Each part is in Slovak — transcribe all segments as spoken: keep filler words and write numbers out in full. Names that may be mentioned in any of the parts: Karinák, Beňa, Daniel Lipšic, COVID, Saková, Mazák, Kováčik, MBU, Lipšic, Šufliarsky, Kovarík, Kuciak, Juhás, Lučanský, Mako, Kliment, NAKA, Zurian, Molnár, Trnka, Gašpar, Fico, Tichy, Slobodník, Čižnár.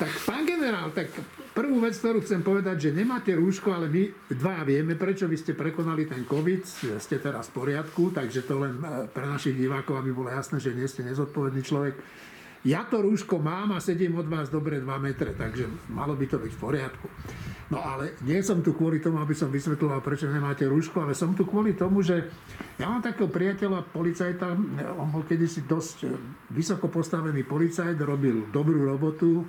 Tak pán generál, tak prvú vec, ktorú chcem povedať, že nemáte rúško, ale my dvaja vieme, prečo vy ste prekonali ten COVID, ste teraz v poriadku, takže to len pre našich divákov, aby bolo jasné, že nie ste nezodpovedný človek. Ja to rúško mám a sedím od vás dobre dva metre, takže malo by to byť v poriadku. No ale nie som tu kvôli tomu, aby som vysvetľoval, prečo nemáte rúško, ale som tu kvôli tomu, že ja mám takého priateľa, policajta, on bol kedysi dosť vysoko postavený policajt, robil dobrú robotu,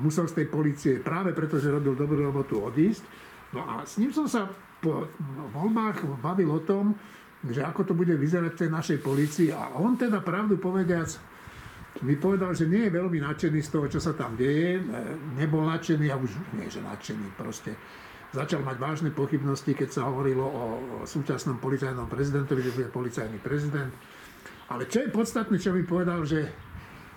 musel z tej policie práve preto, že robil dobrú robotu, odísť. No a s ním som sa po voľbách bavil o tom, že ako to bude vyzerať v tej našej polícii a on teda pravdu povediac mi povedal, že nie je veľmi nadšený z toho, čo sa tam deje. Nebol nadšený a už nie, že nadšený proste. Začal mať vážne pochybnosti, keď sa hovorilo o súčasnom policajnom prezidentovi, že bude policajný prezident. Ale čo je podstatné, čo mi povedal, že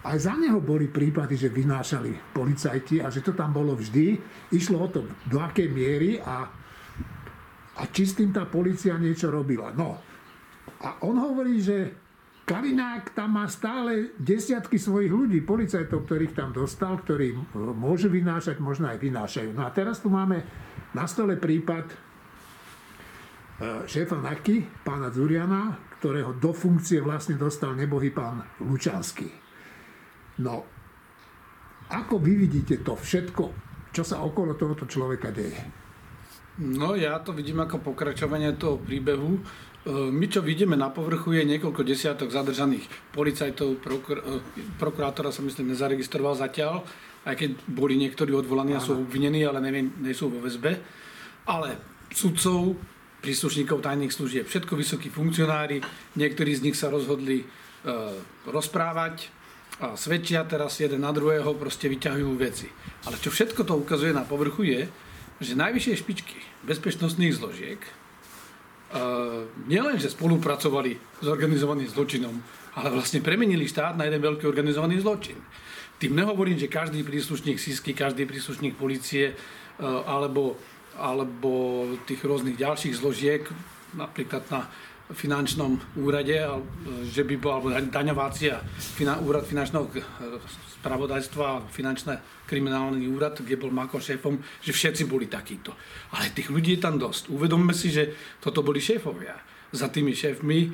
aj za neho boli prípady, že vynášali policajti a že to tam bolo vždy. Išlo o to, do akej miery a, a či s tým tá polícia niečo robila. No a on hovorí, že Karinák tam má stále desiatky svojich ľudí, policajtov, ktorých tam dostal, ktorí môžu vynášať, možno aj vynášajú. No a teraz tu máme na stole prípad šéfa NAKY, pána Zuriana, ktorého do funkcie vlastne dostal nebohý pán Lučanský. No, ako vy vidíte to všetko, čo sa okolo tohoto človeka deje? No, ja to vidím ako pokračovanie toho príbehu. My, čo vidíme na povrchu, je niekoľko desiatok zadržaných policajtov, prokur- prokurátora sa myslím nezaregistroval zatiaľ, aj keď boli niektorí odvolaní a sú obvinení, ale neviem, nie sú vo väzbe. Ale sudcov, príslušníkov tajných služieb, všetko vysokí funkcionári, niektorí z nich sa rozhodli e, rozprávať a svedčia teraz jeden na druhého, proste vyťahujú veci. Ale čo všetko to ukazuje na povrchu je, že najvyššie špičky bezpečnostných zložiek Uh, nielen, že spolupracovali s organizovaným zločinom, ale vlastne premenili štát na jeden veľký organizovaný zločin. Tým nehovorím, že každý príslušník es í esky, každý príslušník polície uh, alebo, alebo tých rôznych ďalších zložiek, napríklad na finančnom úrade, že by bola daňovácia, finan, úrad finančného spravodajstva, finančné kriminálny úrad, kde bol Mako šéfom, že všetci boli takíto. Ale tých ľudí je tam dosť. Uvedomme si, že toto boli šéfovia. Za tými šéfmi e,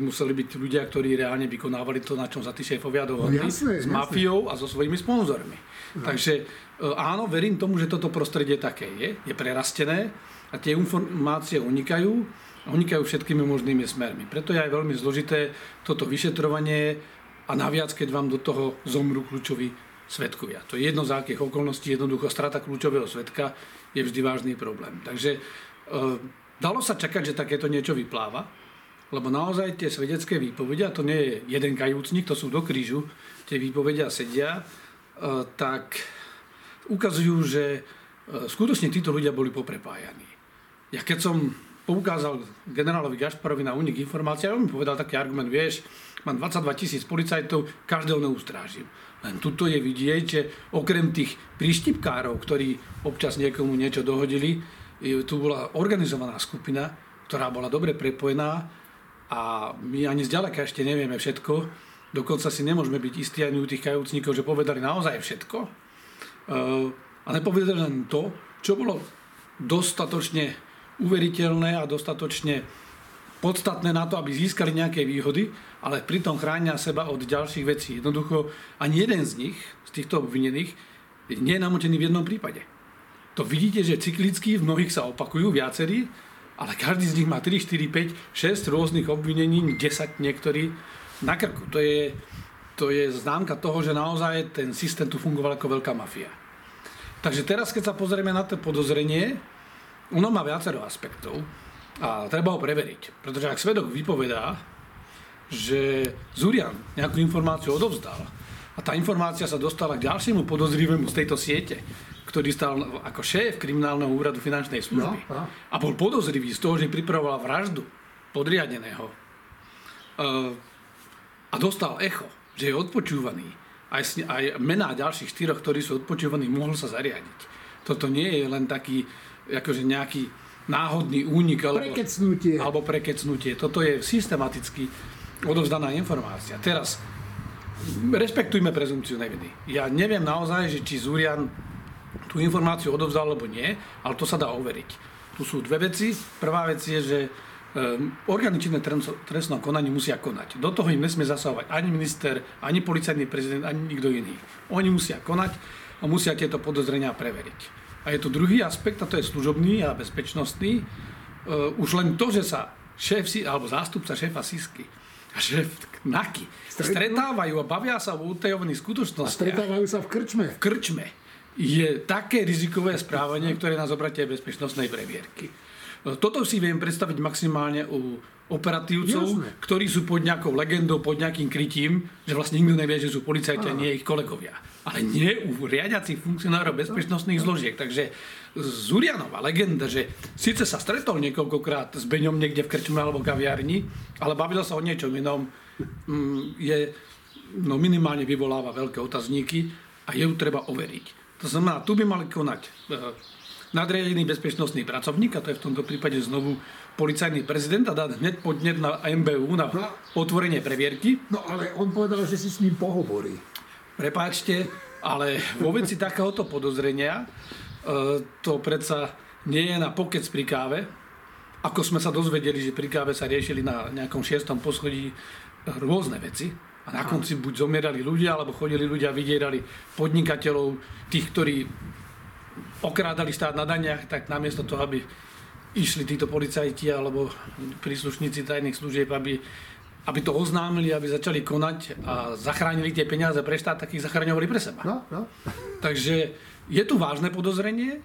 museli byť ľudia, ktorí reálne vykonávali to, na čom sa tí šéfovia dohodli, no, jasne, s mafiou a so svojimi sponzormi. No. Takže e, áno, verím tomu, že toto prostredie také je, je prerastené a tie informácie unikajú. Unikajú všetkými možnými smermi. Preto je aj veľmi zložité toto vyšetrovanie a naviac, keď vám do toho zomru kľúčoví svedkovia. To je jedno z akých okolností, jednoducho strata kľúčového svedka je vždy vážny problém. Takže e, dalo sa čakať, že takéto niečo vypláva, lebo naozaj tie svedecké výpovede, a to nie je jeden kajúcnik, to sú do krížu, tie výpovedia sedia, e, tak ukazujú, že e, skutočne títo ľudia boli poprepájaní. Ja keď som poukázal generálovi Gašparovi na únik informácií a on mi povedal taký argument, vieš, mám dvadsaťdva tisíc policajtov, každého neustrážim. Len tuto je vidieť, že okrem tých príštipkárov, ktorí občas niekomu niečo dohodili, tu bola organizovaná skupina, ktorá bola dobre prepojená a my ani zďaleka ešte nevieme všetko. Dokonca si nemôžeme byť istí ani u tých kajúcnikov, že povedali naozaj všetko. A nepovedali len to, čo bolo dostatočne uveriteľné a dostatočne podstatné na to, aby získali nejaké výhody, ale pritom chránia seba od ďalších vecí. Jednoducho ani jeden z nich, z týchto obvinených, nie je namočený v jednom prípade. To vidíte, že cyklicky v mnohých sa opakujú viacerí, ale každý z nich má tri, štyri, päť, šesť rôznych obvinení, desať niektorí na krku. To je, to je známka toho, že naozaj ten systém tu fungoval ako veľká mafia. Takže teraz, keď sa pozrieme na to podozrenie, ono má viacero aspektov a treba ho preveriť. Pretože ak svedok vypovedá, že Zurian nejakú informáciu odovzdal a tá informácia sa dostala k ďalšiemu podozrivému z tejto siete, ktorý stal ako šéf kriminálneho úradu finančnej služby no, a bol podozrivý z toho, že pripravoval vraždu podriadeného a dostal echo, že je odpočúvaný, aj, aj mená ďalších štyroch, ktorí sú odpočúvaní, mohol sa zariadiť. Toto nie je len taký akože nejaký náhodný únik alebo prekecnutie. alebo prekecnutie. Toto je systematicky odovzdaná informácia. Teraz rešpektujme prezumpciu neviny. Ja neviem naozaj, že či Zurian tú informáciu odovzdal, alebo nie, ale to sa dá overiť. Tu sú dve veci. Prvá vec je, že orgány činné trestnom konaní musia konať. Do toho im nesmie zasahovať ani minister, ani policajný prezident, ani nikto iný. Oni musia konať a musia tieto podozrenia preveriť. A je tu druhý aspekt, a to je služobný a bezpečnostný. Už len to, že sa šéf alebo zástupca šéfa es í es-ky a šéf náky stretávajú a bavia sa o utajovaných skutočnostiach. A stretávajú sa v krčme. V krčme je také rizikové správanie, ktoré nás obratia aj bezpečnostnej previerky. Toto si viem predstaviť maximálne u operatívcov, jasne, ktorí sú pod nejakou legendou, pod nejakým krytím, že vlastne nikto nevie, že sú policajti a nie ich kolegovia. Ale nie u riadiacich funkcionárov bezpečnostných zložiek. Takže Zurianová legenda, že síce sa stretol niekoľkokrát s Beňom niekde v krčme alebo kaviarni, ale bavilo sa o niečom inom, je, no minimálne vyvoláva veľké otazníky a ju treba overiť. To znamená, tu by mali konať nadriadený bezpečnostný pracovník, a to je v tomto prípade znovu policajný prezident, a dá hneď podnet na em bé ú na no, otvorenie previerky. No ale on povedal, že si s ním pohovorí. Prepáčte, ale vo veci takéhoto podozrenia to predsa nie je na pokec pri káve. Ako sme sa dozvedeli, že pri káve sa riešili na nejakom šiestom poschodí rôzne veci. A na konci buď zomierali ľudia, alebo chodili ľudia a vydierali podnikateľov, tých, ktorí okrádali štát na daniach, tak namiesto toho, aby išli títo policajti alebo príslušníci tajných služieb, aby, aby to oznámili, aby začali konať a zachránili tie peniaze pre štát, tak ich zachraňovali pre seba. No, no. Takže je tu vážne podozrenie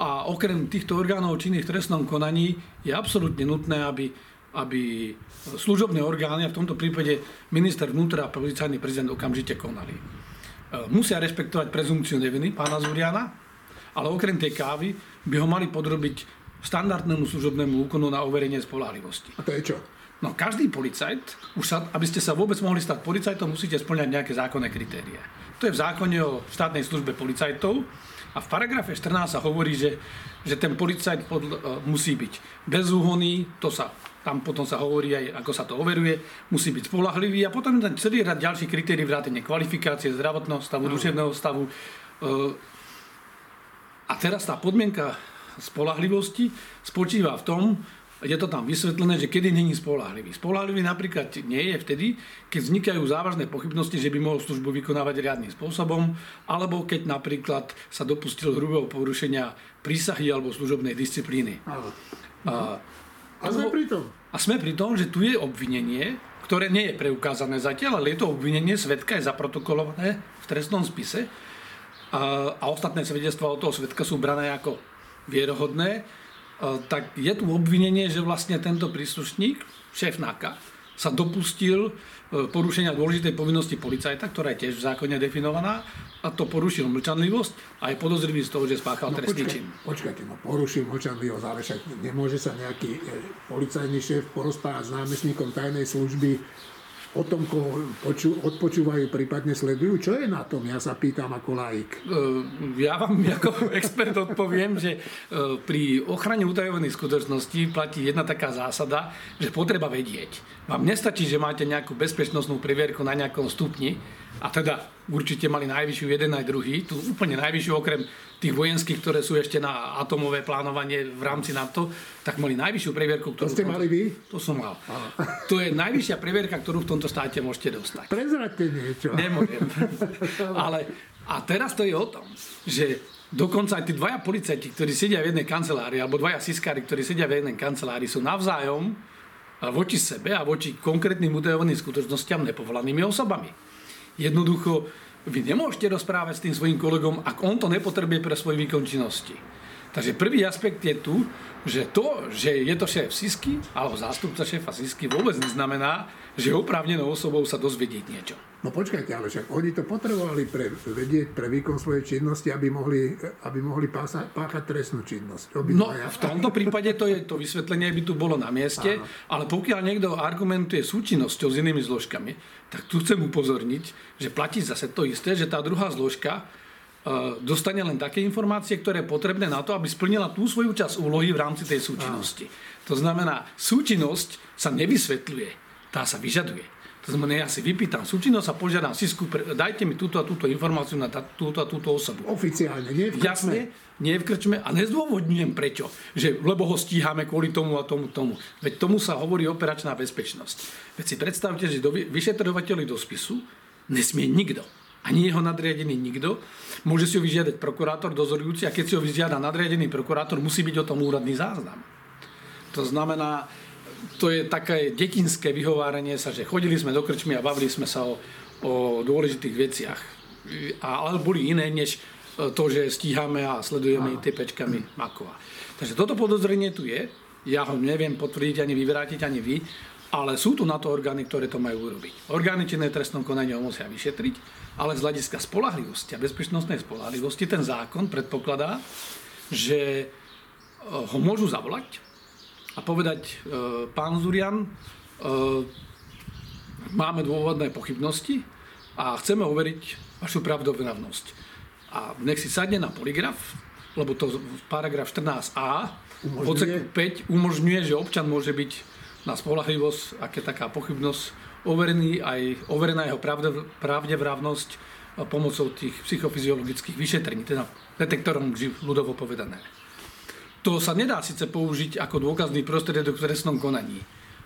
a okrem týchto orgánov činných v trestnom konaní je absolútne nutné, aby, aby služobné orgány, a v tomto prípade minister vnútra a policajný prezident, okamžite konali. Musia rešpektovať prezumpciu neviny pána Zuriana, ale okrem tej kávy by ho mali podrobiť štandardnému služobnému úkonu na overenie spoľahlivosti. A to je čo? No každý policajt, už sa, aby ste sa vôbec mohli stať policajtom, musíte spĺňať nejaké zákonné kritéria. To je v zákone o štátnej službe policajtov a v paragrafe štrnásť sa hovorí, že, že ten policajt pod, uh, musí byť bezúhonný, to sa, tam potom sa hovorí aj, ako sa to overuje, musí byť spoľahlivý a potom tam celý rad ďalších kritérií vrátane kvalifikácie, zdravotného stavu, no, duševného stavu. Uh, A teraz tá podmienka spoľahlivosti spočíva v tom, je to tam vysvetlené, že kedy není spoľahlivý. Spoľahlivý napríklad nie je vtedy, keď vznikajú závažné pochybnosti, že by mohol službu vykonávať riadnym spôsobom, alebo keď napríklad sa dopustil hrubého porušenia prísahy alebo služobnej disciplíny. Aha. A, a, sme pri tom. a sme pri tom, že tu je obvinenie, ktoré nie je preukázané zatiaľ, ale je to obvinenie, svedka je zaprotokolované v trestnom spise, a ostatné svedectvá od toho svedka sú brané ako vierohodné, tak je tu obvinenie, že vlastne tento príslušník, šéf náka, sa dopustil porušenia dôležitej povinnosti policajta, ktorá je tiež v zákone definovaná, a to porušil mlčanlivosť a je podozrivý z toho, že spáchal no, trestný čin. Počkajte, no porušil mlčanlivosť, ale však nemôže sa nejaký policajný šéf porozprávať s námestníkom tajnej služby o tom, koho poču, odpočúvajú, prípadne sledujú. Čo je na tom? Ja sa pýtam ako laik. Ja vám ako expert odpoviem, že pri ochrane utajovaných skutočností platí jedna taká zásada, že potreba vedieť. Vám nestačí, že máte nejakú bezpečnostnú previerku na nejakom stupni, a teda určite mali najvyššiu jeden aj druhý, tu úplne najvyššiu okrem tých vojenských, ktoré sú ešte na atomové plánovanie v rámci NATO, tak mali najvyššiu previerku, ktorú... To ste mali vy? To som mal. To je najvyššia previerka, ktorú v tomto štáte môžete dostať. Prezraďte niečo. Nemôžem. Ale, a teraz to je o tom, že dokonca aj tí dvaja policajti, ktorí sedia v jednej kancelárii, alebo dvaja siskári, ktorí sedia v jednej kancelárii, sú navzájom voči sebe a voči konkrétnym utajovaným skutočnostiam nepovolanými osobami. Jednoducho, vy nemôžete rozprávať s tým svojím kolegom, ak on to nepotrebuje pre svoj výkon činnosti. Takže prvý aspekt je tu, že to, že je to šéf es í es-ky alebo zástupca šéfa es í es-ky vôbec neznamená, že oprávnenou osobou sa dozvedieť niečo. No počkajte, ale však oni to potrebovali pre, vedieť pre výkon svojej činnosti, aby mohli, aby mohli pása, páchať trestnú činnosť. No v tomto prípade to, je, to vysvetlenie by tu bolo na mieste, áno, ale pokiaľ niekto argumentuje súčinnosťou s inými zložkami, tak tu chcem upozorniť, že platí zase to isté, že tá druhá zložka dostane len také informácie, ktoré je potrebné na to, aby splnila tú svoju časť úlohy v rámci tej súčinnosti. To znamená, súčinnosť sa nevysvetľuje, tá sa vyžaduje. znamená, ja si vypýtam súčinnosť a požiadam es í es ku, dajte mi túto a túto informáciu na túto a túto osobu. Oficiálne, nie v krčme. Jasne, nie v krčme a nezdôvodňujem prečo, že lebo ho stíhame kvôli tomu a tomu, tomu. Veď tomu sa hovorí operačná bezpečnosť. Veď si predstavte, že do vyšetrovateľi do spisu nesmie nikto. Ani jeho nadriadený nikto. Môže si ho vyžiadať prokurátor, dozorujúci, a keď si ho vyžiada nadriadený prokurátor, musí byť o tom úradný záznam. To znamená, to je také detinské vyhováranie sa, že chodili sme do krčmy a bavili sme sa o, o dôležitých veciach. A, ale boli iné, než to, že stíhame a sledujeme typečkami Makova. Takže toto podozrenie tu je. Ja ho neviem potvrdiť, ani vyvrátiť, ani vy. Ale sú tu na to orgány, ktoré to majú urobiť. Orgány činné v trestnom konaní ho musia vyšetriť, ale z hľadiska spoľahlivosti a bezpečnostnej spoľahlivosti ten zákon predpokladá, že ho môžu zavolať a povedať, pán Zurian, máme dôvodné pochybnosti a chceme overiť vašu pravdopodobnosť. A nech si sadne na polygraf, lebo to paragraf štrnásť a v odseku päť umožňuje, že občan môže byť na spoľahlivosť, aké taká pochybnosť, overený aj, overená jeho pravdevravnosť pomocou tých psychofyziologických vyšetrení, teda detektorom ľudovo povedané. To sa nedá síce použiť ako dôkazný prostriedok v trestnom konaní,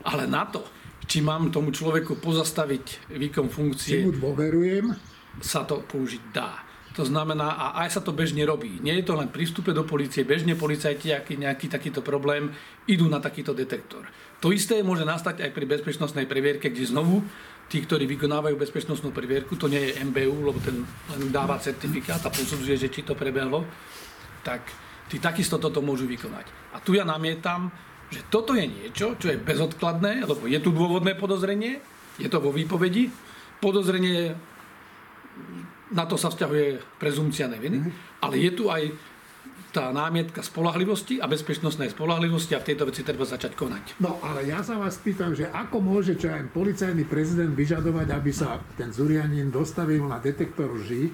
ale na to, či mám tomu človeku pozastaviť výkon funkcie, či mu dôverujem, sa to použiť dá. To znamená, a aj sa to bežne robí. Nie je to len pri vstupe do polície. Bežne policajti, aký nejaký takýto problém, idú na takýto detektor. To isté môže nastať aj pri bezpečnostnej previerke, kde znovu tí, ktorí vykonávajú bezpečnostnú previerku, to nie je em bé ú, lebo ten len dáva certifikát a posudzuje, že či to prebehlo, tak tí takisto toto môžu vykonať. A tu ja namietam, že toto je niečo, čo je bezodkladné, lebo je tu dôvodné podozrenie, je to vo výpovedi, podozrenie, na to sa vzťahuje prezumcia neviny, ale je tu aj tá námietka spoľahlivosti a bezpečnostnej spoľahlivosti a v tejto veci treba začať konať. No ale ja sa vás pýtam, že ako môže čo aj policajný prezident vyžadovať, aby sa ten Zurianin dostavil na detektor lží,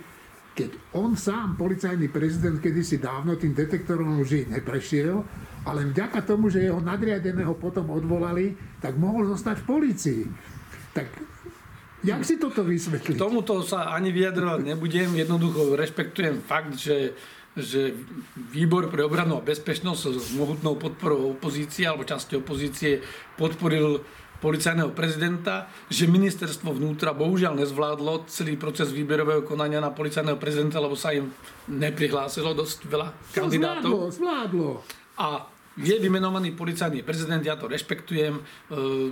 keď on sám, policajný prezident, kedysi dávno tým detektorom lží neprešiel, ale vďaka tomu, že jeho nadriadeného potom odvolali, tak mohol zostať v polícii. Tak jak si toto vysvetliť? Tomuto sa ani vyjadrovať nebudem. Jednoducho rešpektujem fakt, že, že výbor pre obranu a bezpečnosť s mohutnou podporou opozície alebo časti opozície podporil policajného prezidenta, že ministerstvo vnútra bohužiaľ nezvládlo celý proces výberového konania na policajného prezidenta, lebo sa im neprihlásilo dosť veľa kandidátov. Zvládlo, zvládlo. A je vymenovaný policajný prezident, ja to rešpektujem,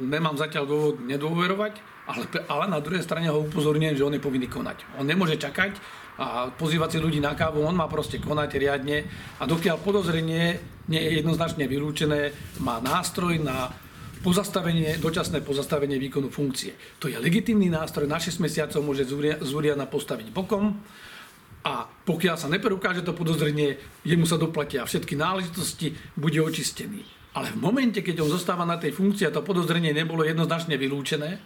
nemám zatiaľ dôvod nedôverovať, ale, ale na druhej strane ho upozorňujem, že on je povinný konať. On nemôže čakať a pozývať si ľudí na kávu, on má proste konať riadne a dokiaľ podozrenie nie je jednoznačne vylúčené, má nástroj na pozastavenie, dočasné pozastavenie výkonu funkcie. To je legitímny nástroj, na šesť mesiacov môže Zuriana postaviť bokom a pokiaľ sa nepreukáže to podozrenie, jemu sa doplatia všetky náležitosti, bude očistený. Ale v momente, keď on zostáva na tej funkcii a to podozrenie nebolo jednoznačne vylúčené,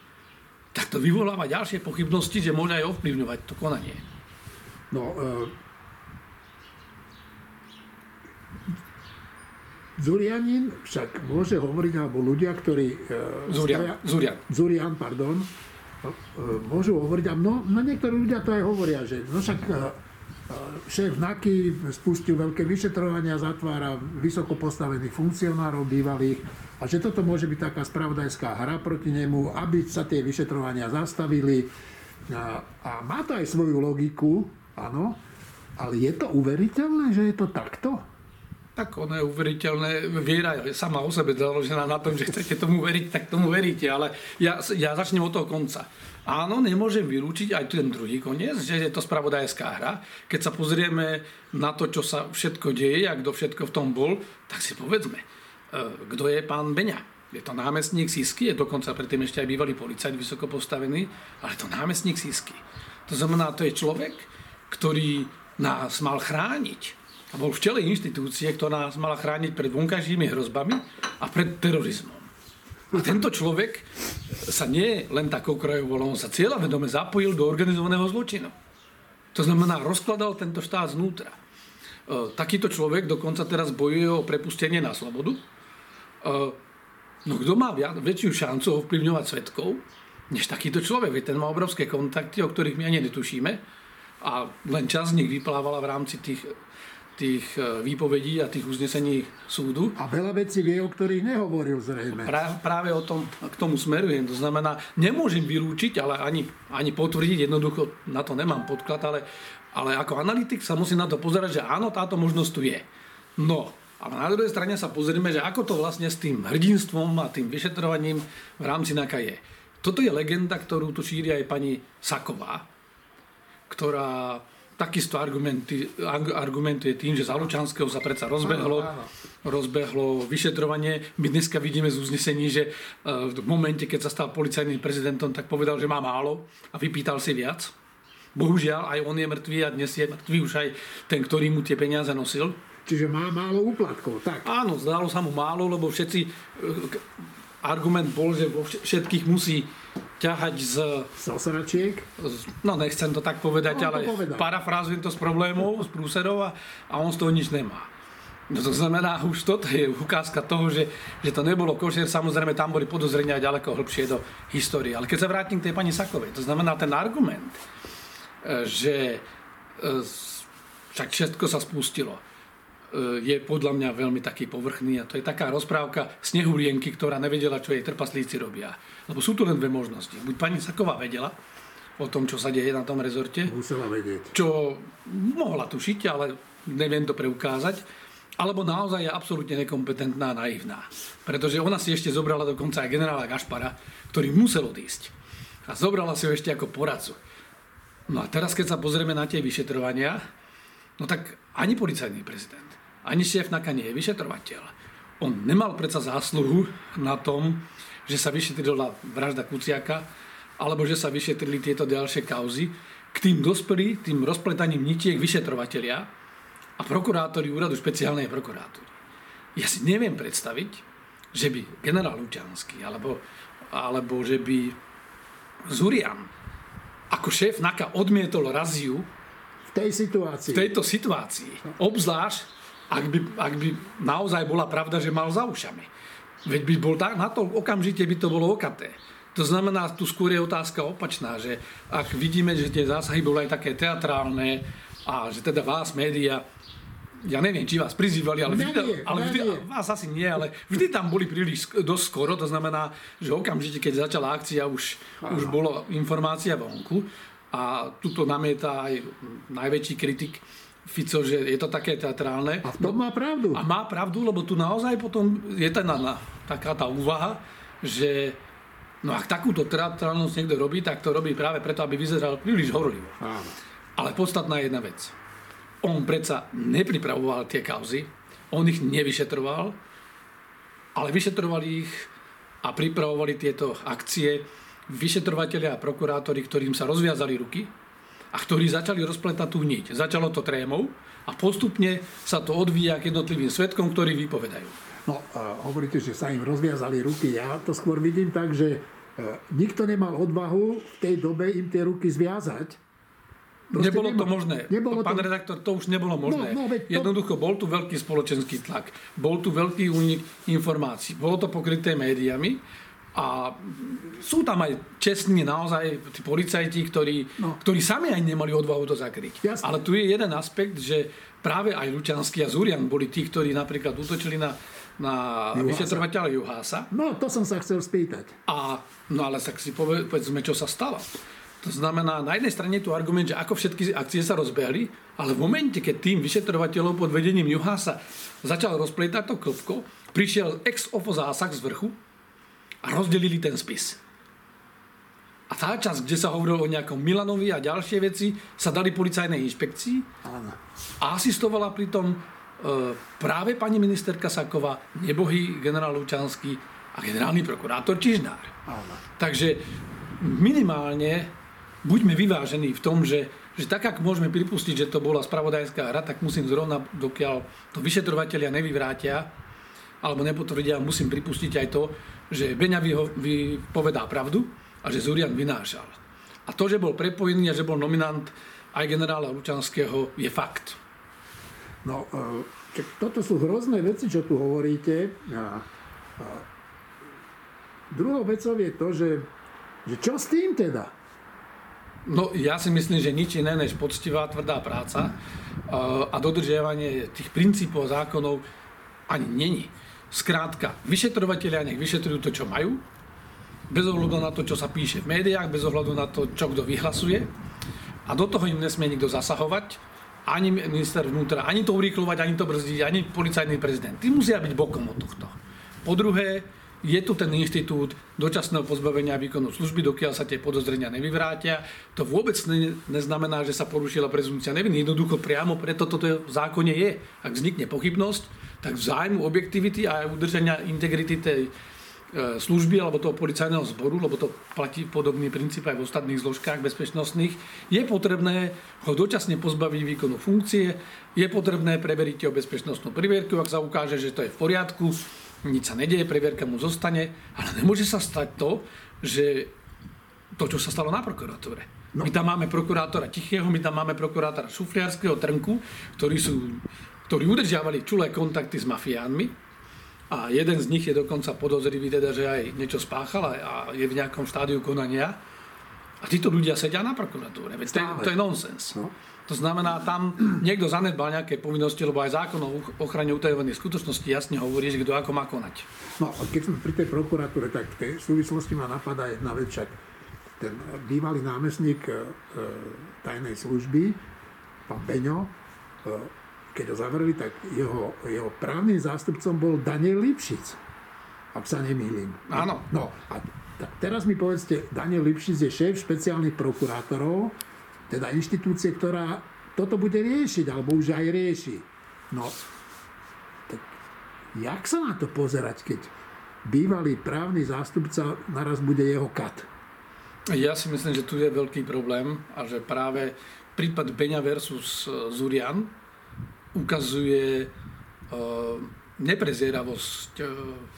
tak to vyvoláva ďalšie pochybnosti, že môže aj ovplyvňovať to konanie. No, e- Zurianin však môže hovoriť, alebo ľudia, ktorí... Zurian, Zurian. Zurian, pardon. Môžu hovoriť, a no, no niektorí ľudia to aj hovoria, že no však šéf náky spustil veľké vyšetrovania, zatvára vysoko postavených funkcionárov bývalých a že toto môže byť taká spravodajská hra proti nemu, aby sa tie vyšetrovania zastavili. A, a má to aj svoju logiku, áno, ale je to uveriteľné, že je to takto? Tak ono je uveriteľné, viera je sama o sebe založená na tom, že chcete tomu veriť, tak tomu veríte, ale ja, ja začnem od toho konca. Áno, nemôžem vylúčiť aj ten druhý koniec, že je to spravodajská hra. Keď sa pozrieme na to, čo sa všetko deje a kto všetko v tom bol, tak si povedzme, kto je pán Beňa. Je to námestník es í es ky, je dokonca predtým ešte aj bývalý policajt vysoko postavený, ale je to námestník es í es ky. To znamená, to je človek, ktorý nás mal chrániť. A bol v čele inštitúcie, ktorá nás mala chrániť pred vonkajšími hrozbami a pred terorizmom. A tento človek sa nie len tak okrajoval, on sa cieľavedome zapojil do organizovaného zločinu. To znamená, rozkladal tento štát znútra. E, takýto človek dokonca teraz bojuje o prepustenie na slobodu. E, no kto má viac, väčšiu šancu ovplyvňovať svedkov, než takýto človek. Ten má obrovské kontakty, o ktorých my ani netušíme. A len čas z nich vyplávala v rámci tých, tých výpovedí a tých uznesení súdu. A veľa vecí vie, o ktorých nehovoril zrejme. Prá, práve o tom, k tomu smerujem. To znamená, nemôžem vylúčiť, ale ani, ani potvrdiť, jednoducho na to nemám podklad, ale, ale ako analytik sa musím na to pozerať, že áno, táto možnosť tu je. No, ale na druhej strane sa pozrieme, že ako to vlastne s tým hrdinstvom a tým vyšetrovaním v rámci NAKA je. Toto je legenda, ktorú tu šíri aj pani Saková, ktorá takisto argumentuje tým, že za Lučanského sa predsa rozbehlo, rozbehlo vyšetrovanie. My dneska vidíme z uznesení, že v momente, keď sa stal policajným prezidentom, tak povedal, že má málo a vypýtal si viac. Bohužiaľ, aj on je mŕtvý a dnes je mŕtvý už aj ten, ktorý mu tie peniaze nosil. Čiže má málo úplatkov, tak? Áno, zdalo sa mu málo, lebo všetci... Argument bol, že vo všetkých musí ťahať z... Sasračiek? No, nechcem to tak povedať, no, ale to parafrázujem to s problémov, z prúserov a, a on z toho nič nemá. No to znamená, už toto je ukázka toho, že, že to nebolo košer. Samozrejme, tam boli podozrenia ďaleko hlbšie do histórie. Ale keď sa vrátim k tej pani Sakovej, to znamená ten argument, že však všetko sa spustilo, je podľa mňa veľmi taký povrchný a to je taká rozprávka snehulienky, ktorá nevedela, čo jej trpaslíci robia. Lebo sú tu len dve možnosti. Buď pani Saková vedela o tom, čo sa deje na tom rezorte. Musela vedieť. Čo mohla tušiť, ale neviem to preukázať. Alebo naozaj je absolútne nekompetentná a naivná. Pretože ona si ešte zobrala dokonca aj generála Gašpara, ktorý musel odísť. A zobrala si ho ešte ako poradcu. No a teraz, keď sa pozrieme na tie vyšetrovania, no tak ani policajný prezident, ani šéf NAKA nie je vyšetrovateľ. On nemal predsa zásluhu na tom, že sa vyšetrila vražda Kuciaka, alebo že sa vyšetrili tieto ďalšie kauzy. K tým dospeli, tým rozpletaním nitiek vyšetrovatelia a prokurátori úradu špeciálnej prokuratúry. Ja si neviem predstaviť, že by generál Lučanský, alebo, alebo že by Zurian ako šéf NAKA odmietol raziu v tej situácii. V tejto situácii. Obzvlášť Ak by, ak by naozaj bola pravda, že mal za ušami. Veď by bol tak, na to okamžite by to bolo okaté. To znamená, tu skôr je otázka opačná, že ak vidíme, že tie zásahy boli aj také teatrálne a že teda vás, média, ja neviem, či vás prizývali, ale, vždy, ale vždy, vás asi nie, ale vždy tam boli príliš dosť skoro. To znamená, že okamžite, keď začala akcia, už, už bola informácia vonku a tuto namieta aj najväčší kritik Fico, že je to také teatrálne. A v tom má pravdu. A má pravdu, lebo tu naozaj potom je tá, na, taká tá úvaha, že no ak takúto teatrálnosť niekto robí, tak to robí práve preto, aby vyzeral príliš horlivo. Áno. Ale podstatná jedna vec. On predsa nepripravoval tie kauzy, on ich nevyšetroval, ale vyšetrovali ich a pripravovali tieto akcie vyšetrovatelia a prokurátori, ktorým sa rozviazali ruky, a ktorí začali rozpletať tú niť. Začalo to trémou a postupne sa to odvíja k jednotlivým svedkom, ktorí vypovedajú. No, uh, hovoríte, že sa im rozviazali ruky. Ja to skôr vidím tak, že uh, nikto nemal odvahu v tej dobe im tie ruky zviazať. Proste nebolo nemal, to možné. Nebolo Pán to... redaktor, to už nebolo možné. No, no, to... Jednoducho, bol tu veľký spoločenský tlak. Bol tu veľký únik informácií. Bolo to pokryté médiami. A sú tam aj čestní naozaj tí policajti, ktorí, no. ktorí sami aj nemali odvahu to zakryť. Jasne. Ale tu je jeden aspekt, že práve aj Lučanský a Zurian boli tí, ktorí napríklad útočili na, na vyšetrovateľa Juhása. No, to som sa chcel spýtať. A, no ale tak si povedzme, čo sa stalo. To znamená, na jednej strane tu argument, že ako všetky akcie sa rozbehli, ale v momente, keď tým vyšetrovateľov pod vedením Juhása začal rozplietať to klopko, prišiel ex ofo zásah z vrchu, a rozdelili ten spis. A tá časť, kde sa hovorilo o nejakom Milanovi a ďalšie veci, sa dali policajnej inšpekcii. Áno. A asistovala pritom e, práve pani ministerka Saková, nebohý generál Lučanský a generálny prokurátor Čižnár. Áno. Takže minimálne buďme vyvážení v tom, že, že tak, ak môžeme pripustiť, že to bola spravodajská hra, tak musím zrovna, dokiaľ to vyšetrovatelia nevyvrátia, alebo nepotvrdia, musím pripustiť aj to, že Beňa vypovedá pravdu a že Zurian vynášal. A to, že bol prepojený a že bol nominant aj generála Lučanského, je fakt. No, toto sú hrozné veci, čo tu hovoríte. A, a druhou vecou je to, že Že čo s tým teda? No ja si myslím, že nič iné než poctivá tvrdá práca a dodržiavanie tých princípov a zákonov ani není. Skrátka, vyšetrovatelia nech vyšetrujú to, čo majú, bez ohľadu na to, čo sa píše v médiách, bez ohľadu na to, čo kto vyhlasuje. A do toho im nesmie nikto zasahovať, ani minister vnútra, ani to urýchľovať, ani to brzdiť, ani policajný prezident. Tí musia byť bokom od tohto. Po druhé, je tu ten inštitút dočasného pozbavenia výkonu služby, dokiaľ sa tie podozrenia nevyvrátia. To vôbec ne, neznamená, že sa porušila prezumpcia neviny. Jednoducho priamo preto toto v zákone je. Ak vznikne pochybnosť, tak v zájmu objektivity a udržania integrity tej služby alebo toho policajného zboru, lebo to platí podobný princíp aj v ostatných zložkách bezpečnostných, je potrebné ho dočasne pozbaviť výkonu funkcie, je potrebné preveriť jeho bezpečnostnú previerku, ak sa ukáže, že to je v poriadku, nič sa nedieje, previerka mu zostane, ale nemôže sa stať to, že to, čo sa stalo na prokuratúre. No. My tam máme prokurátora Tichého, my tam máme prokurátora Šufliarského, Trnku, ktorí, sú, ktorí udržiavali čulé kontakty s mafiánmi. A jeden z nich je dokonca podozrivý, teda, že aj niečo spáchal a je v nejakom štádiu konania. A títo ľudia sedia na prokuratúre. Veď to je, to je nonsens. No. To znamená, tam niekto zanedbal nejaké povinnosti, lebo aj zákon o ochrane utajovaných skutočností jasne hovorí, že kto ako má konať. No, keď som pri tej prokuratúre, tak v tej súvislosti ma napadá jedna vec, však ten bývalý námestník e, tajnej služby, pán Beňo, e, keď ho zavreli, tak jeho, jeho právnym zástupcom bol Daniel Lipšic, ak sa nemýlim. Áno. No, a tak teraz mi povedzte, Daniel Lipšic je šéf špeciálnych prokurátorov, teda inštitúcie, ktorá toto bude riešiť, alebo už aj rieši. No, tak jak sa na to pozerať, keď bývalý právny zástupca naraz bude jeho kat? Ja si myslím, že tu je veľký problém a že práve prípad Beňa versus Zurian ukazuje e, neprezieravosť e,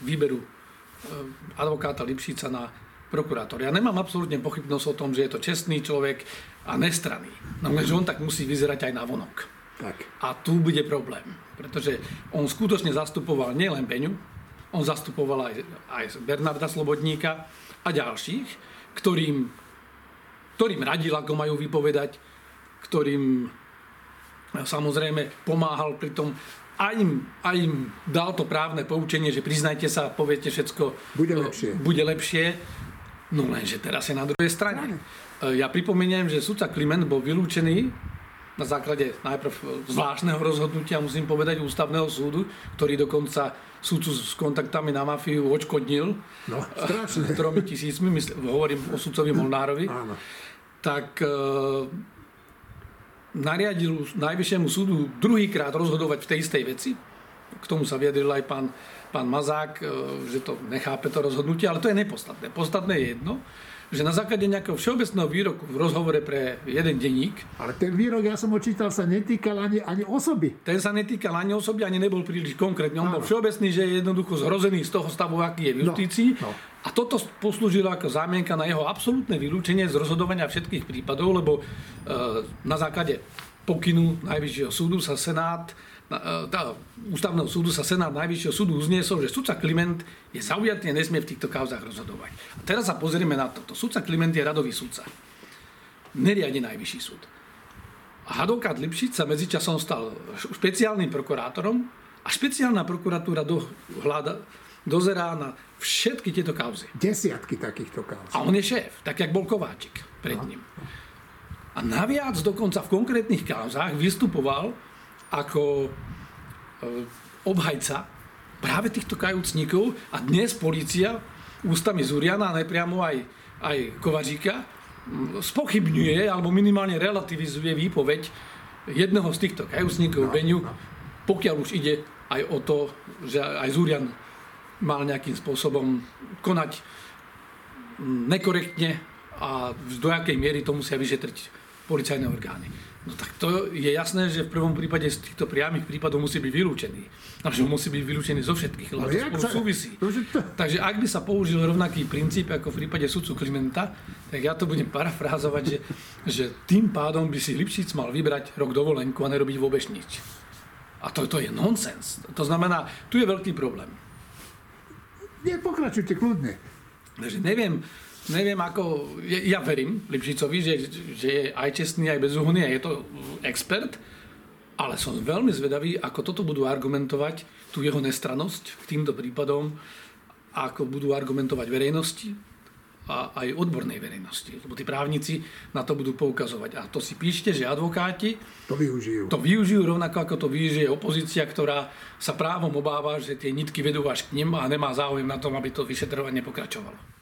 výberu e, advokáta Lipšica na prokurátor. Ja nemám absolútne pochybnosť o tom, že je to čestný človek a nestranný. No, že on tak musí vyzerať aj na vonok. Tak. A tu bude problém, pretože on skutočne zastupoval nielen Beňu, on zastupoval aj, aj Bernarda Slobodníka a ďalších, ktorým, ktorým radil, ako majú vypovedať, ktorým samozrejme pomáhal pri tom a im, a im dal to právne poučenie, že priznajte sa, poviete všetko, bude lepšie. Bude lepšie. No lenže teraz je na druhej strane. Ja pripomeniem, že sudca Kliment bol vylúčený na základe najprv zvláštneho rozhodnutia, musím povedať, ústavného súdu, ktorý dokonca sudcu s kontaktami na mafiu odškodnil. No, strašne. Tromi tisícmi, mysl- hovorím o sudcovi Molnárovi. Áno. Tak nariadil najvyššiemu súdu druhýkrát rozhodovať v tej istej veci. K tomu sa vyjadril aj pán, pán Mazák, že to nechápe to rozhodnutie, ale to je nepodstatné. Podstatné je jedno, že na základe nejakého všeobecného výroku v rozhovore pre jeden denník... Ale ten výrok, ja som očítal, sa netýkal ani, ani osoby. Ten sa netýkal ani osoby, ani nebol príliš konkrétny. On bol všeobecný, že je jednoducho zhrozený z toho stavu, aký je v justícii. No, no. A toto poslúžilo ako zámienka na jeho absolútne vylúčenie z rozhodovania všetkých prípadov, lebo e, na základe pokynu Najvyššieho súdu sa Senát... Tá, ústavného súdu sa Senát Najvyššieho súdu uzniesol, že sudca Kliment je zaujatý a nesmie v týchto kauzách rozhodovať. A teraz sa pozrieme na toto. Sudca Kliment je radový sudca. Neriadi Najvyšší súd. A advokát Lipšic sa medzičasom stal špeciálnym prokurátorom a špeciálna prokuratúra dohľada, dozerá na všetky tieto kauzy. Desiatky takýchto kauz. A on je šéf, tak jak bol Kováčik pred ním. A naviac dokonca v konkrétnych kauzách vystupoval ako obhajca práve týchto kajúcnikov a dnes polícia ústami Zuriana a nepriamo aj, aj Kovaříka spochybňuje alebo minimálne relativizuje výpoveď jedného z týchto kajúcnikov, no, Beňu, no. Pokiaľ už ide aj o to, že aj Zurian mal nejakým spôsobom konať nekorektne a do jakej miery to musia vyšetriť policajné orgány. No tak to je jasné, že v prvom prípade z týchto priamých prípadov musí byť vylúčený. Takže musí byť vylúčený zo všetkých, ale to spolu súvisí. Takže ak by sa použil rovnaký princíp ako v prípade sudcu Klimenta, tak ja to budem parafrázovať, že, že tým pádom by si Lipšic mal vybrať rok dovolenku a nerobiť vôbec nič. A to, to je nonsens. To znamená, tu je veľký problém. Nie, pokračujte kľudne. Takže neviem, neviem ako, ja verím Lipšicovi, že, že je aj čestný, aj bezúhonný, je to expert, ale som veľmi zvedavý, ako toto budú argumentovať, tú jeho nestrannosť k týmto prípadom, ako budú argumentovať verejnosti a aj odbornej verejnosti. Lebo tí právnici na to budú poukazovať. A to si píšte, že advokáti to využijú. To využijú rovnako, ako to využije opozícia, ktorá sa právom obáva, že tie nitky vedú až k nim a nemá záujem na tom, aby to vyšetrovanie pokračovalo.